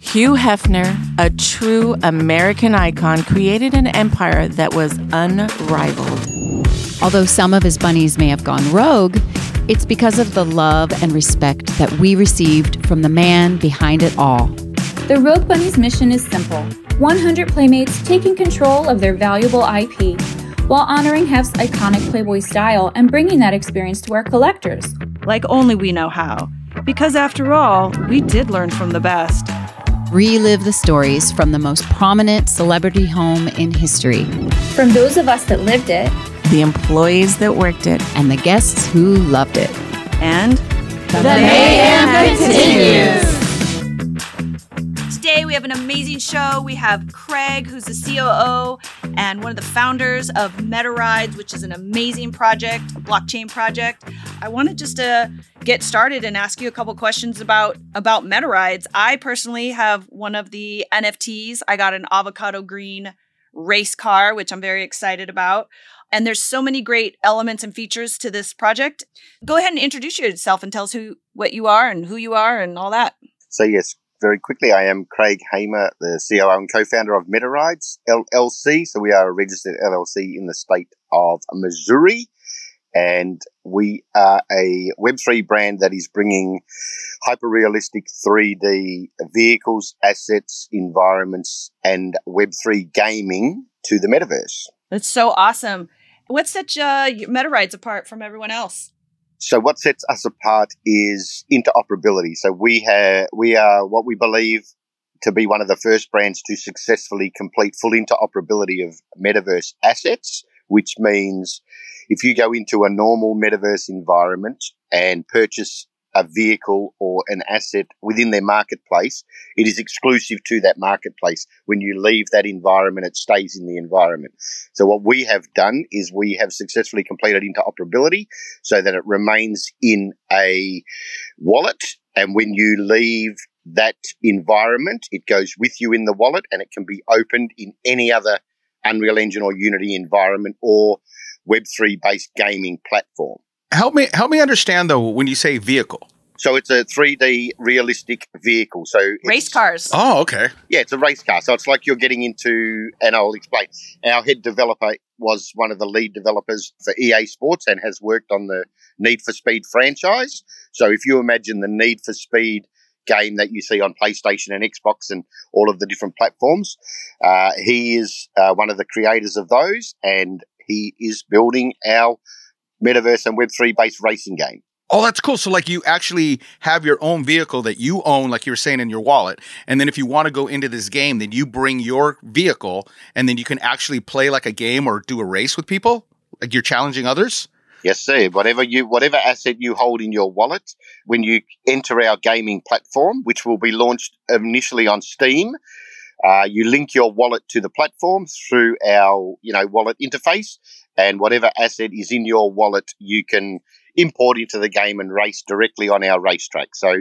Hugh Hefner, a true American icon, created an empire that was unrivaled. Although some of his bunnies may have gone rogue, it's because of the love and respect that we received from the man behind it all. The Rogue Bunnies' mission is simple. 100 playmates taking control of their valuable IP, while honoring Hef's iconic Playboy style and bringing that experience to our collectors. Like only we know how. Because after all, we did learn from the best. Relive the stories from the most prominent celebrity home in history. From those of us that lived it, the employees that worked it, and the guests who loved it. And the mayhem continues. Today we have an amazing show. We have Craig, who's the COO and one of the founders of MetaRides, which is an amazing project, a blockchain project. I wanted just to get started and ask you a couple questions about MetaRides. I personally have one of the NFTs. I got an avocado green race car, which I'm very excited about. And there's so many great elements and features to this project. Go ahead and introduce yourself and tell us what you are and who you are and all that. So yes. Very quickly, I am Craig Hamer, the COO and co-founder of MetaRides LLC. So we are a registered LLC in the state of Missouri, and we are a Web3 brand that is bringing hyper-realistic 3D vehicles, assets, environments, and Web3 gaming to the metaverse. That's so awesome. What sets MetaRides apart from everyone else? So what sets us apart is interoperability. So we are what we believe to be one of the first brands to successfully complete full interoperability of metaverse assets, which means if you go into a normal metaverse environment and purchase a vehicle or an asset within their marketplace, it is exclusive to that marketplace. When you leave that environment, it stays in the environment. So what we have done is we have successfully completed interoperability so that it remains in a wallet. And when you leave that environment, it goes with you in the wallet and it can be opened in any other Unreal Engine or Unity environment or Web3-based gaming platform. Help me understand, though, when you say vehicle. So it's a 3D realistic vehicle. So race cars. Oh, okay. Yeah, it's a race car. So it's like you're getting into, and I'll explain, our head developer was one of the lead developers for EA Sports and has worked on the Need for Speed franchise. So if you imagine the Need for Speed game that you see on PlayStation and Xbox and all of the different platforms, he is one of the creators of those, and he is building our metaverse and Web3 based racing game. Oh, that's cool. So like you actually have your own vehicle that you own, like you were saying, in your wallet. And then if you want to go into this game, then you bring your vehicle and then you can actually play like a game or do a race with people? Like you're challenging others? Yes, sir. Whatever asset you hold in your wallet, when you enter our gaming platform, which will be launched initially on Steam, you link your wallet to the platform through our, wallet interface. And whatever asset is in your wallet, you can import into the game and race directly on our racetrack. So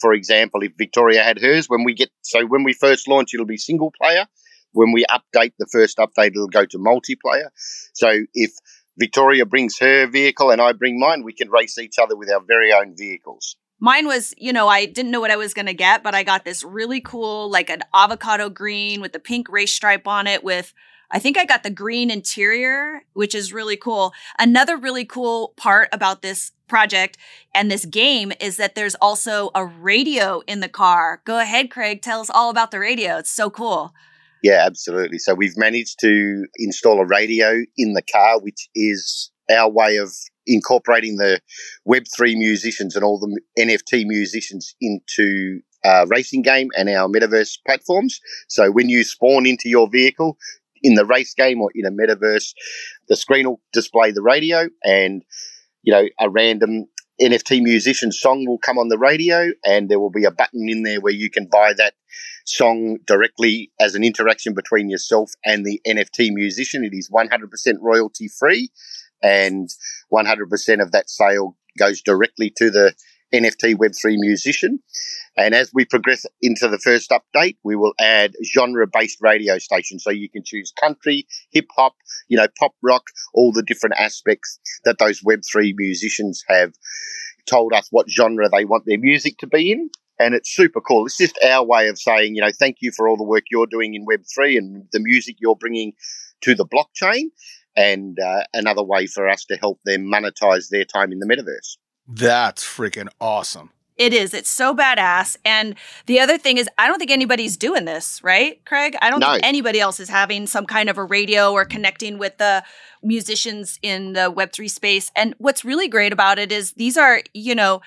for example, if Victoria had hers, when we first launch, it'll be single player. When we update the first update, it'll go to multiplayer. So if Victoria brings her vehicle and I bring mine, we can race each other with our very own vehicles. Mine was, I didn't know what I was going to get, but I got this really cool, like an avocado green with a pink race stripe on it with, I think I got the green interior, which is really cool. Another really cool part about this project and this game is that there's also a radio in the car. Go ahead, Craig. Tell us all about the radio. It's so cool. Yeah, absolutely. So we've managed to install a radio in the car, which is our way of incorporating the Web3 musicians and all the NFT musicians into racing game and our metaverse platforms. So when you spawn into your vehicle, in the race game or in a metaverse, the screen will display the radio and, a random NFT musician song will come on the radio and there will be a button in there where you can buy that song directly as an interaction between yourself and the NFT musician. It is 100% royalty free and 100% of that sale goes directly to the NFT Web3 musician. And as we progress into the first update, we will add genre-based radio stations. So you can choose country, hip-hop, pop rock, all the different aspects that those Web3 musicians have told us what genre they want their music to be in. And it's super cool. It's just our way of saying, you know, thank you for all the work you're doing in Web3 and the music you're bringing to the blockchain, and another way for us to help them monetize their time in the metaverse. That's freaking awesome. It is. It's so badass. And the other thing is, I don't think anybody's doing this, right, Craig? I don't think anybody else is having some kind of a radio or connecting with the musicians in the Web3 space. And what's really great about it is these are, you know,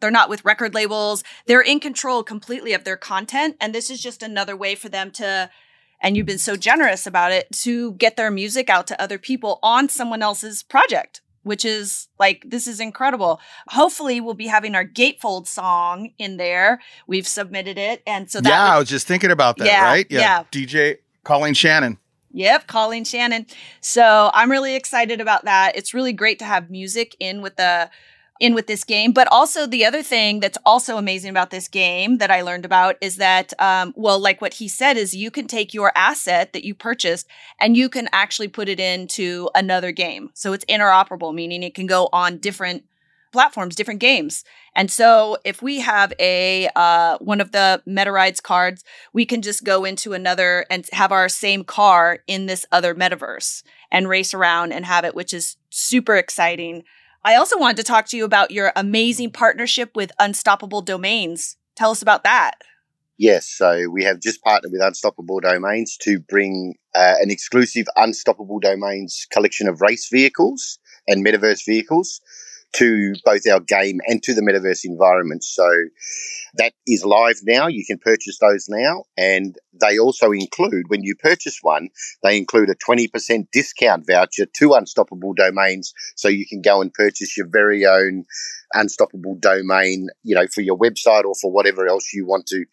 they're not with record labels. They're in control completely of their content. And this is just another way for them to, and you've been so generous about it, to get their music out to other people on someone else's project, which is like, this is incredible. Hopefully we'll be having our Gatefold song in there. We've submitted it. And so that I was just thinking about that, right? Yeah. DJ Colleen Shannon. Yep, Colleen Shannon. So I'm really excited about that. It's really great to have music in with this game. But also the other thing that's also amazing about this game that I learned about is that, like what he said, is you can take your asset that you purchased and you can actually put it into another game. So it's interoperable, meaning it can go on different platforms, different games. And so if we have one of the MetaRides cards, we can just go into another and have our same car in this other metaverse and race around and have it, which is super exciting. I also wanted to talk to you about your amazing partnership with Unstoppable Domains. Tell us about that. Yes, so we have just partnered with Unstoppable Domains to bring an exclusive Unstoppable Domains collection of race vehicles and metaverse vehicles to both our game and to the metaverse environment. So that is live now. You can purchase those now. And they also include, when you purchase one, they include a 20% discount voucher to Unstoppable Domains. So you can go and purchase your very own Unstoppable Domain, you know, for your website or for whatever else you want to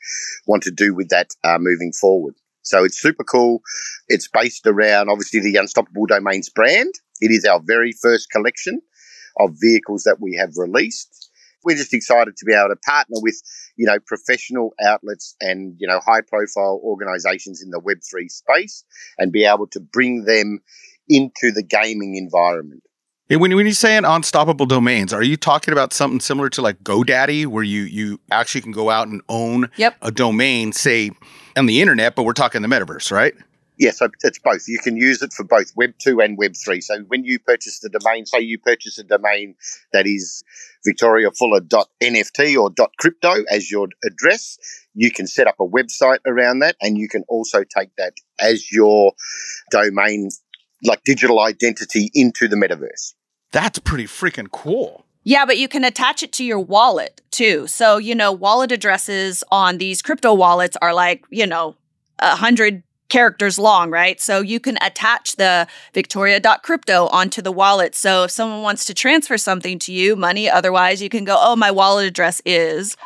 do with that moving forward. So it's super cool. It's based around, obviously, the Unstoppable Domains brand. It is our very first collection of vehicles that we have released. We're just excited to be able to partner with, you know, professional outlets and, you know, high-profile organizations in the Web3 space and be able to bring them into the gaming environment. And when you say an Unstoppable Domains, are you talking about something similar to like GoDaddy, where you actually can go out and own a domain, say, on the internet, but we're talking the metaverse, right? Yes, yeah, so it's both. You can use it for both Web 2 and Web 3. So when you purchase the domain, say you purchase a domain that is victoriafuller.nft or .crypto as your address, you can set up a website around that, and you can also take that as your domain, like digital identity, into the metaverse. That's pretty freaking cool. Yeah, but you can attach it to your wallet too. So, you know, wallet addresses on these crypto wallets are like, you know, 100 characters long, right? So you can attach the victoria.crypto onto the wallet. So if someone wants to transfer something to you, money, otherwise, you can go, oh, my wallet address is.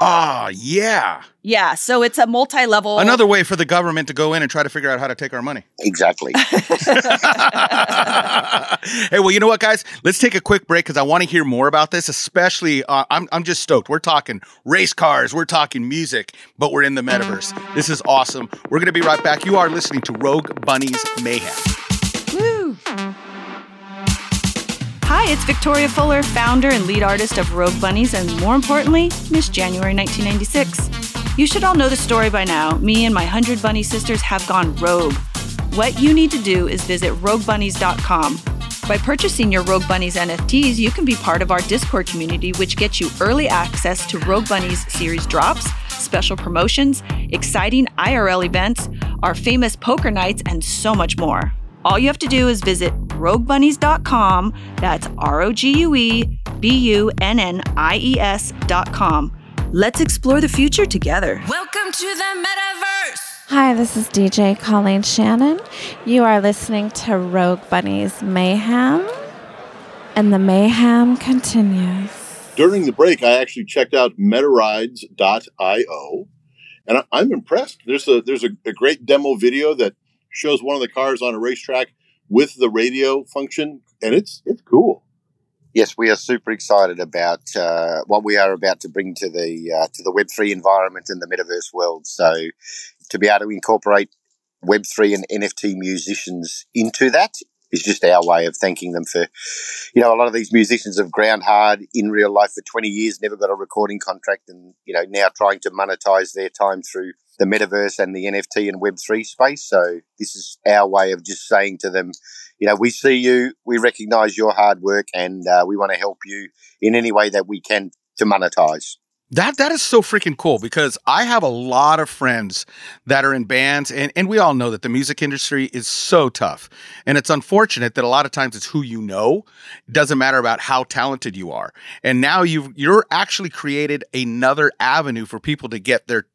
Yeah. So it's a multi-level. Another way for the government to go in and try to figure out how to take our money. Exactly. Hey, well, you know what, guys? Let's take a quick break because I want to hear more about this, especially I'm just stoked. We're talking race cars. We're talking music, but we're in the metaverse. This is awesome. We're going to be right back. You are listening to Rogue Bunnies Mayhem. Woo! Hi, it's Victoria Fuller, founder and lead artist of Rogue Bunnies, and more importantly, Miss January 1996. You should all know the story by now. Me and my 100 bunny sisters have gone rogue. What you need to do is visit roguebunnies.com. By purchasing your Rogue Bunnies NFTs, you can be part of our Discord community, which gets you early access to Rogue Bunnies series drops, special promotions, exciting IRL events, our famous poker nights, and so much more. All you have to do is visit roguebunnies.com. That's roguebunnies.com. Let's explore the future together. Welcome to the metaverse. Hi, this is DJ Colleen Shannon. You are listening to Rogue Bunnies Mayhem, and the mayhem continues. During the break, I actually checked out metarides.io, and I'm impressed. There's a great demo video that shows one of the cars on a racetrack with the radio function, and it's cool. Yes, we are super excited about what we are about to bring to the Web3 environment and the metaverse world. So to be able to incorporate Web3 and NFT musicians into that It's just our way of thanking them for, you know, a lot of these musicians have ground hard in real life for 20 years, never got a recording contract, and, you know, now trying to monetize their time through the metaverse and the NFT and Web3 space. So this is our way of just saying to them, you know, we see you, we recognize your hard work, and we want to help you in any way that we can to monetize. That is so freaking cool, because I have a lot of friends that are in bands, and we all know that the music industry is so tough. And it's unfortunate that a lot of times it's who you know. It doesn't matter about how talented you are. And now you're actually created another avenue for people to get their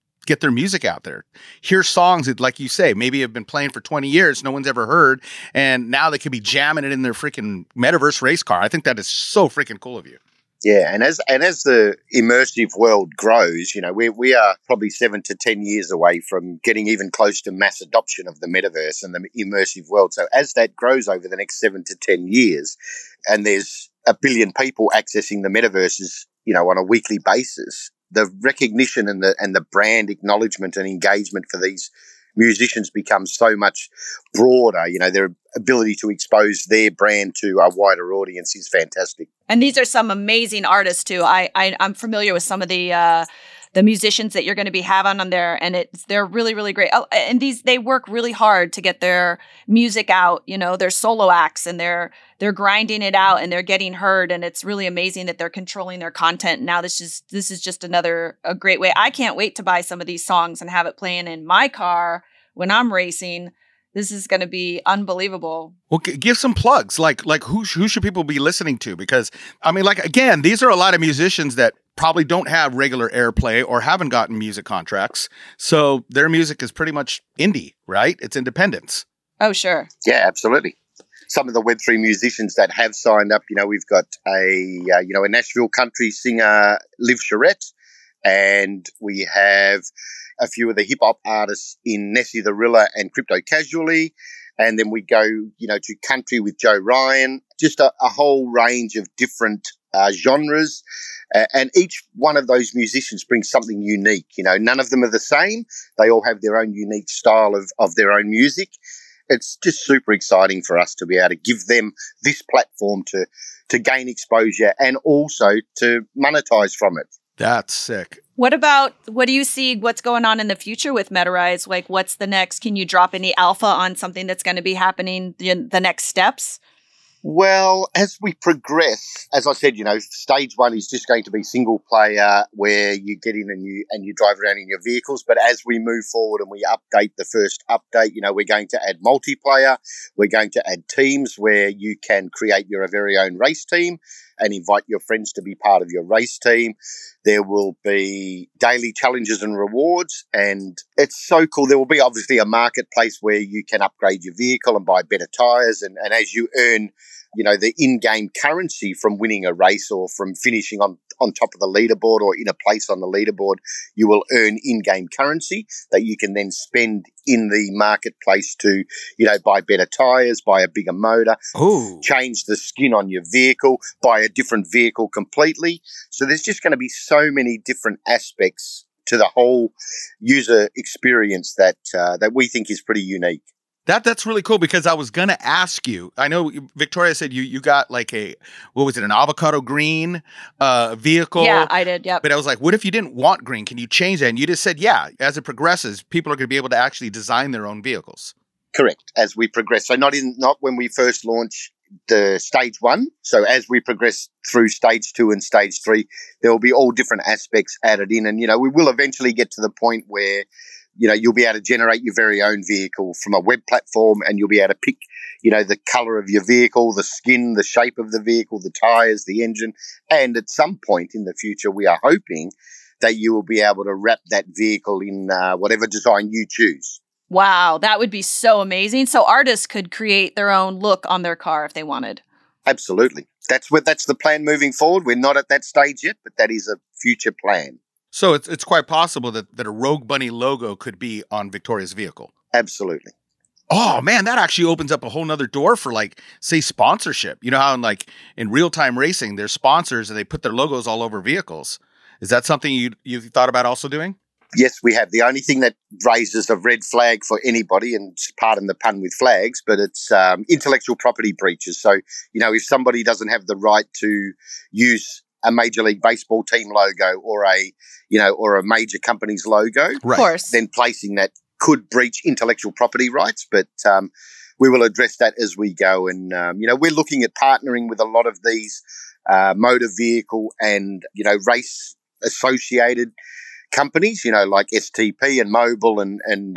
music out there, hear songs that, like you say, maybe have been playing for 20 years, no one's ever heard, and now they could be jamming it in their freaking metaverse race car. I think that is so freaking cool of you. Yeah, and as the immersive world grows, you know, we are probably 7 to 10 years away from getting even close to mass adoption of the metaverse and the immersive world. So as that grows over the next 7 to 10 years, and there's a billion people accessing the metaverses, you know, on a weekly basis, the recognition and the brand acknowledgement and engagement for these musicians become so much broader. You know, their ability to expose their brand to a wider audience is fantastic. And these are some amazing artists too. I'm familiar with some of the musicians that you're going to be having on there, and they're really, really great. Oh, and they work really hard to get their music out. You know, their solo acts, and they're grinding it out, and they're getting heard. And it's really amazing that they're controlling their content. Now this is just a great way. I can't wait to buy some of these songs and have it playing in my car when I'm racing. This is going to be unbelievable. Well, give some plugs. Like who should people be listening to? Because, I mean, like, again, these are a lot of musicians that probably don't have regular airplay or haven't gotten music contracts. So their music is pretty much indie, right? It's independence. Oh, sure. Yeah, absolutely. Some of the Web3 musicians that have signed up, you know, we've got a Nashville country singer, Liv Charette, and we have a few of the hip-hop artists in Nessie the Rilla and Crypto Casually. And then we go, you know, to country with Joe Ryan, just a whole range of different genres. And each one of those musicians brings something unique. You know, none of them are the same. They all have their own unique style of their own music. It's just super exciting for us to be able to give them this platform to gain exposure and also to monetize from it. That's sick. What do you see, what's going on in the future with MetaRides? Like, what's the next? Can you drop any alpha on something that's going to be happening, the next steps? Well, as we progress, as I said, you know, stage one is just going to be single player, where you get in and you drive around in your vehicles. But as we move forward and we update the first update, you know, we're going to add multiplayer. We're going to add teams where you can create your very own race team and invite your friends to be part of your race team. There will be daily challenges and rewards, and it's so cool. There will be obviously a marketplace where you can upgrade your vehicle and buy better tires, and as you earn, you know, the in-game currency from winning a race or from finishing on top of the leaderboard or in a place on the leaderboard, you will earn in-game currency that you can then spend in the marketplace to, you know, buy better tires, buy a bigger motor, change the skin on your vehicle, buy a different vehicle completely. So there's just going to be so many different aspects to the whole user experience that we think is pretty unique. That's really cool, because I was going to ask you, I know Victoria said you got like an avocado green vehicle. Yeah, I did, yep. But I was like, what if you didn't want green? Can you change that? And you just said, yeah, as it progresses, people are going to be able to actually design their own vehicles. Correct, as we progress. So not when we first launch the stage one. So as we progress through stage two and stage three, there will be all different aspects added in. And, you know, we will eventually get to the point where, you know, you'll be able to generate your very own vehicle from a web platform, and you'll be able to pick, you know, the color of your vehicle, the skin, the shape of the vehicle, the tires, the engine. And at some point in the future, we are hoping that you will be able to wrap that vehicle in whatever design you choose. Wow, that would be so amazing. So artists could create their own look on their car if they wanted. Absolutely. That's the plan moving forward. We're not at that stage yet, but that is a future plan. So it's quite possible that a Rogue Bunny logo could be on Victoria's vehicle. Absolutely. Oh, man, that actually opens up a whole nother door for, like, say, sponsorship. You know how in real-time racing, there's sponsors and they put their logos all over vehicles. Is that something you thought about also doing? Yes, we have. The only thing that raises a red flag for anybody, and pardon the pun with flags, but it's intellectual property breaches. So, you know, if somebody doesn't have the right to use a Major League Baseball team logo or a major company's logo, right, then placing that could breach intellectual property rights. But we will address that as we go. And, we're looking at partnering with a lot of these motor vehicle and, race associated companies, like STP and Mobil and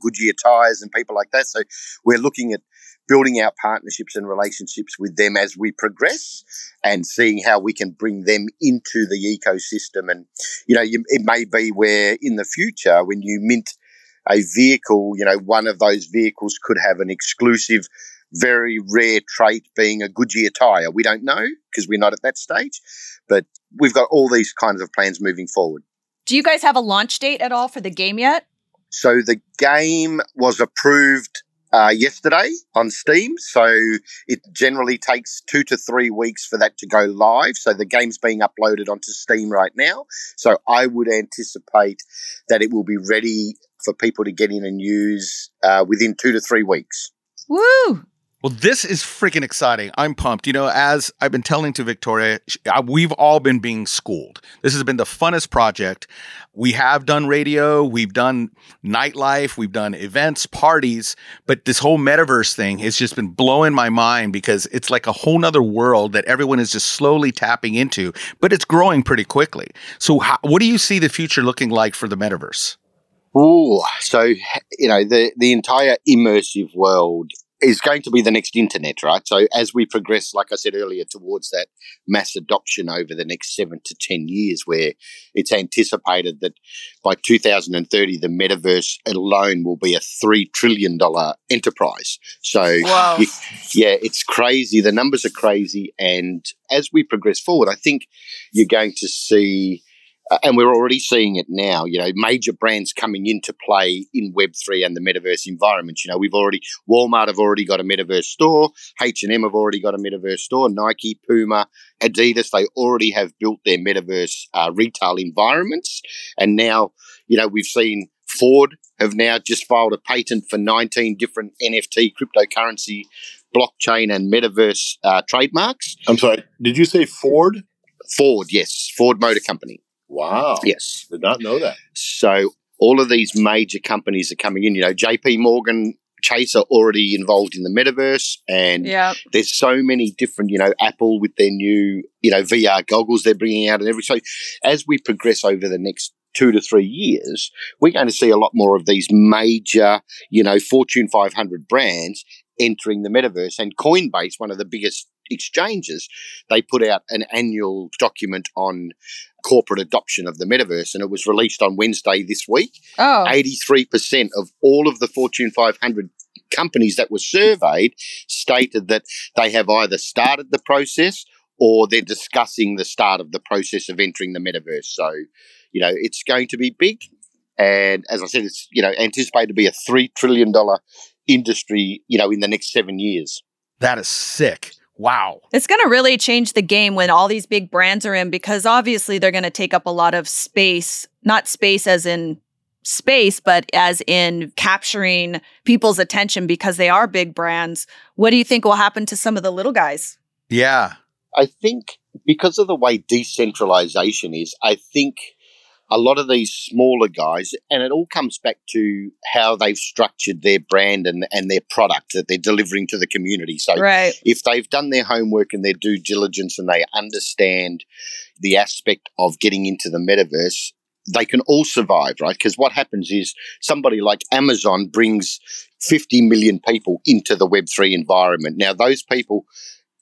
Goodyear tires and people like that. So we're looking at building our partnerships and relationships with them as we progress and seeing how we can bring them into the ecosystem. And, it may be where in the future when you mint a vehicle, one of those vehicles could have an exclusive, very rare trait being a Goodyear tire. We don't know because we're not at that stage, but we've got all these kinds of plans moving forward. Do you guys have a launch date at all for the game yet? So the game was approved yesterday on Steam. So it generally takes 2 to 3 weeks for that to go live. So the game's being uploaded onto Steam right now. So I would anticipate that it will be ready for people to get in and use within 2 to 3 weeks. Woo! Well, this is freaking exciting. I'm pumped. As I've been telling to Victoria, we've all been being schooled. This has been the funnest project. We have done radio. We've done nightlife. We've done events, parties. But this whole metaverse thing has just been blowing my mind because it's like a whole nother world that everyone is just slowly tapping into. But it's growing pretty quickly. So what do you see the future looking like for the metaverse? Ooh, so, the entire immersive world is going to be the next internet, right? So as we progress, like I said earlier, towards that mass adoption over the next 7 to 10 years, where it's anticipated that by 2030, the metaverse alone will be a $3 trillion enterprise. So, it's crazy. The numbers are crazy. And as we progress forward, I think you're going to see... and we're already seeing it now, major brands coming into play in Web3 and the metaverse environments. Walmart have already got a metaverse store. H&M have already got a metaverse store. Nike, Puma, Adidas, they already have built their metaverse retail environments. And now, we've seen Ford have now just filed a patent for 19 different NFT cryptocurrency, blockchain and metaverse trademarks. I'm sorry, did you say Ford? Ford, yes. Ford Motor Company. Wow. Yes. Did not know that. So all of these major companies are coming in. JP Morgan Chase are already involved in the metaverse, and there's so many different, Apple with their new, VR goggles they're bringing out and everything. So as we progress over the next 2 to 3 years, we're going to see a lot more of these major, Fortune 500 brands entering the metaverse. And Coinbase, one of the biggest exchanges, they put out an annual document on corporate adoption of the metaverse, and it was released on Wednesday this week. 83% of all of the Fortune 500 companies that were surveyed stated that they have either started the process or they're discussing the start of the process of entering the metaverse. So, it's going to be big. And as I said, it's, anticipated to be a $3 trillion industry, in the next 7 years. That is sick. Wow. It's going to really change the game when all these big brands are in, because obviously they're going to take up a lot of space, not space as in space, but as in capturing people's attention because they are big brands. What do you think will happen to some of the little guys? Yeah. I think because of the way decentralization is, I think a lot of these smaller guys, and it all comes back to how they've structured their brand and their product that they're delivering to the community. So if they've done their homework and their due diligence and they understand the aspect of getting into the metaverse, they can all survive, right? Because what happens is somebody like Amazon brings 50 million people into the Web3 environment. Now, those people...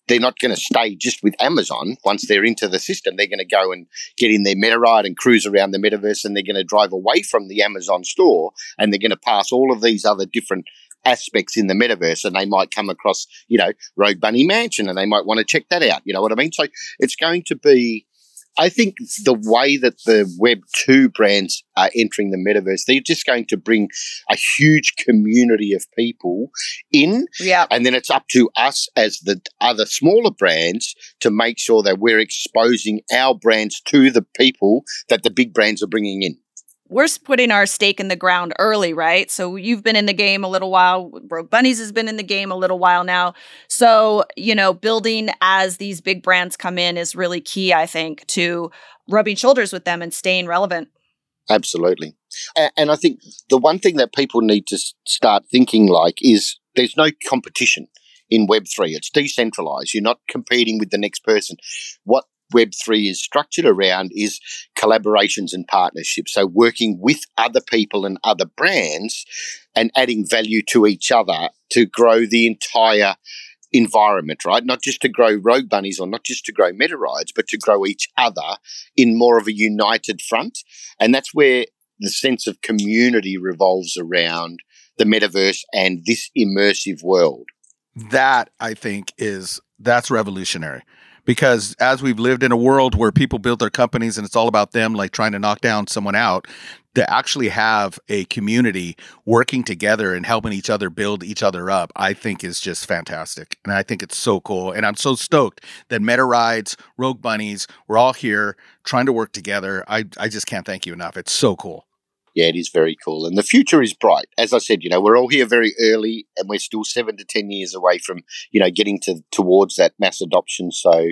they're not going to stay just with Amazon. Once they're into the system, they're going to go and get in their MetaRide and cruise around the metaverse, and they're going to drive away from the Amazon store, and they're going to pass all of these other different aspects in the metaverse, and they might come across, Rogue Bunny Mansion, and they might want to check that out. You know what I mean? So it's going to be, I think, the way that the Web2 brands are entering the metaverse, they're just going to bring a huge community of people in. Yeah. And then it's up to us as the other smaller brands to make sure that we're exposing our brands to the people that the big brands are bringing in. we're putting our stake in the ground early, right? So you've been in the game a little while. Rogue Bunnies has been in the game a little while now. So, you know, building as these big brands come in is really key, I think, to rubbing shoulders with them and staying relevant. Absolutely. And I think the one thing that people need to start thinking like is there's no competition in Web3. It's decentralized. You're not competing with the next person. What Web3 is structured around is collaborations and partnerships. So working with other people and other brands and adding value to each other to grow the entire environment, right? Not just to grow Rogue Bunnies or not just to grow MetaRides, but to grow each other in more of a united front. And that's where the sense of community revolves around the metaverse and this immersive world. That, I think, that's revolutionary. Because as we've lived in a world where people build their companies and it's all about them, like trying to knock down someone out, to actually have a community working together and helping each other build each other up, I think is just fantastic. And I think it's so cool. And I'm so stoked that MetaRides, Rogue Bunnies, we're all here trying to work together. I just can't thank you enough. It's so cool. Yeah, it is very cool. And the future is bright. As I said, you know, we're all here very early and we're still 7 to 10 years away from, you know, getting towards that mass adoption. So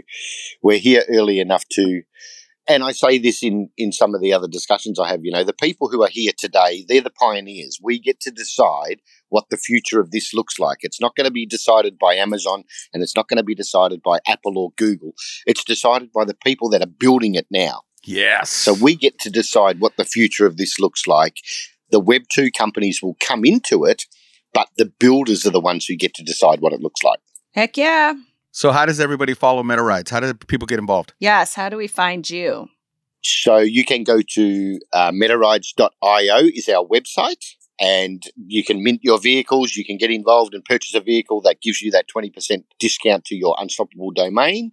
we're here early enough to, and I say this in some of the other discussions I have, you know, the people who are here today, they're the pioneers. We get to decide what the future of this looks like. It's not going to be decided by Amazon and it's not going to be decided by Apple or Google. It's decided by the people that are building it now. Yes. So we get to decide what the future of this looks like. The Web2 companies will come into it, but the builders are the ones who get to decide what it looks like. Heck yeah. So how does everybody follow MetaRides? How do people get involved? Yes. How do we find you? So you can go to metarides.io is our website. And you can mint your vehicles, you can get involved and purchase a vehicle that gives you that 20% discount to your Unstoppable Domain.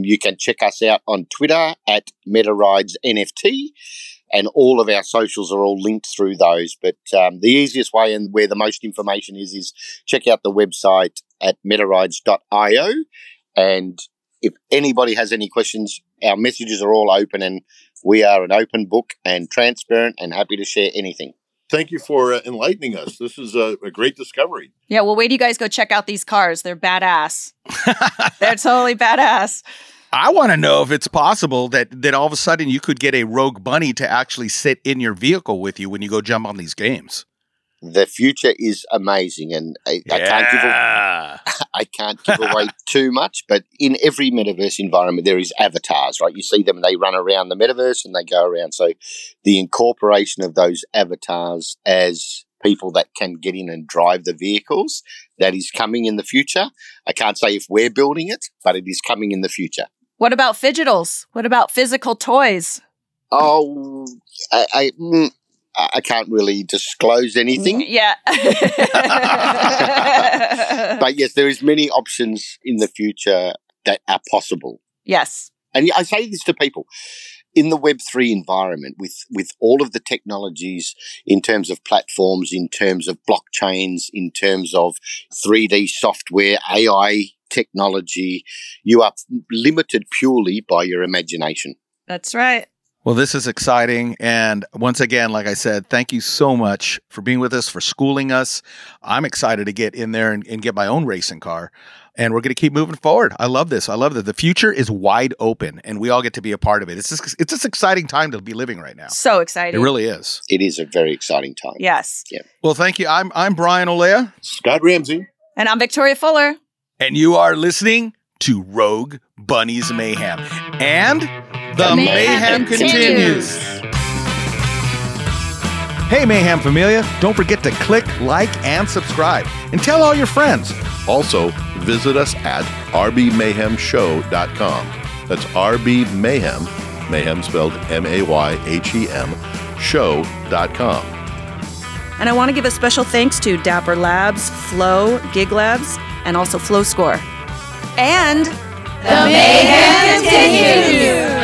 You can check us out on Twitter at MetaRides NFT, and all of our socials are all linked through those. But the easiest way and where the most information is check out the website at metarides.io. And if anybody has any questions, our messages are all open and we are an open book and transparent and happy to share anything. Thank you for enlightening us. This is a great discovery. Yeah, well, wait till you guys go check out these cars. They're badass. They're totally badass. I want to know if it's possible that all of a sudden you could get a Rogue Bunny to actually sit in your vehicle with you when you go jump on these games. The future is amazing, and I can't give away too much, but in every metaverse environment, there is avatars, right? You see them, and they run around the metaverse, and they go around. So the incorporation of those avatars as people that can get in and drive the vehicles, that is coming in the future. I can't say if we're building it, but it is coming in the future. What about fidgetals? What about physical toys? Oh, I can't really disclose anything. Yeah. But yes, there is many options in the future that are possible. Yes. And I say this to people. In the Web3 environment, with all of the technologies in terms of platforms, in terms of blockchains, in terms of 3D software, AI technology, you are limited purely by your imagination. That's right. Well, this is exciting. And once again, like I said, thank you so much for being with us, for schooling us. I'm excited to get in there and get my own racing car. And we're going to keep moving forward. I love this. I love that. The future is wide open and we all get to be a part of it. It's just exciting time to be living right now. So exciting. It really is. It is a very exciting time. Yes. Yeah. Well, thank you. I'm Brian Olea. Scott Ramsey. And I'm Victoria Fuller. And you are listening to Rogue Bunnies Mayhem. And... The Mayhem continues. Hey, Mayhem Familia, don't forget to click, like, and subscribe. And tell all your friends. Also, visit us at rbmayhemshow.com. That's RB Mayhem, Mayhem spelled Mayhem, show.com. And I want to give a special thanks to Dapper Labs, Flow, Gig Labs, and also Flow Score. And... The Mayhem continues!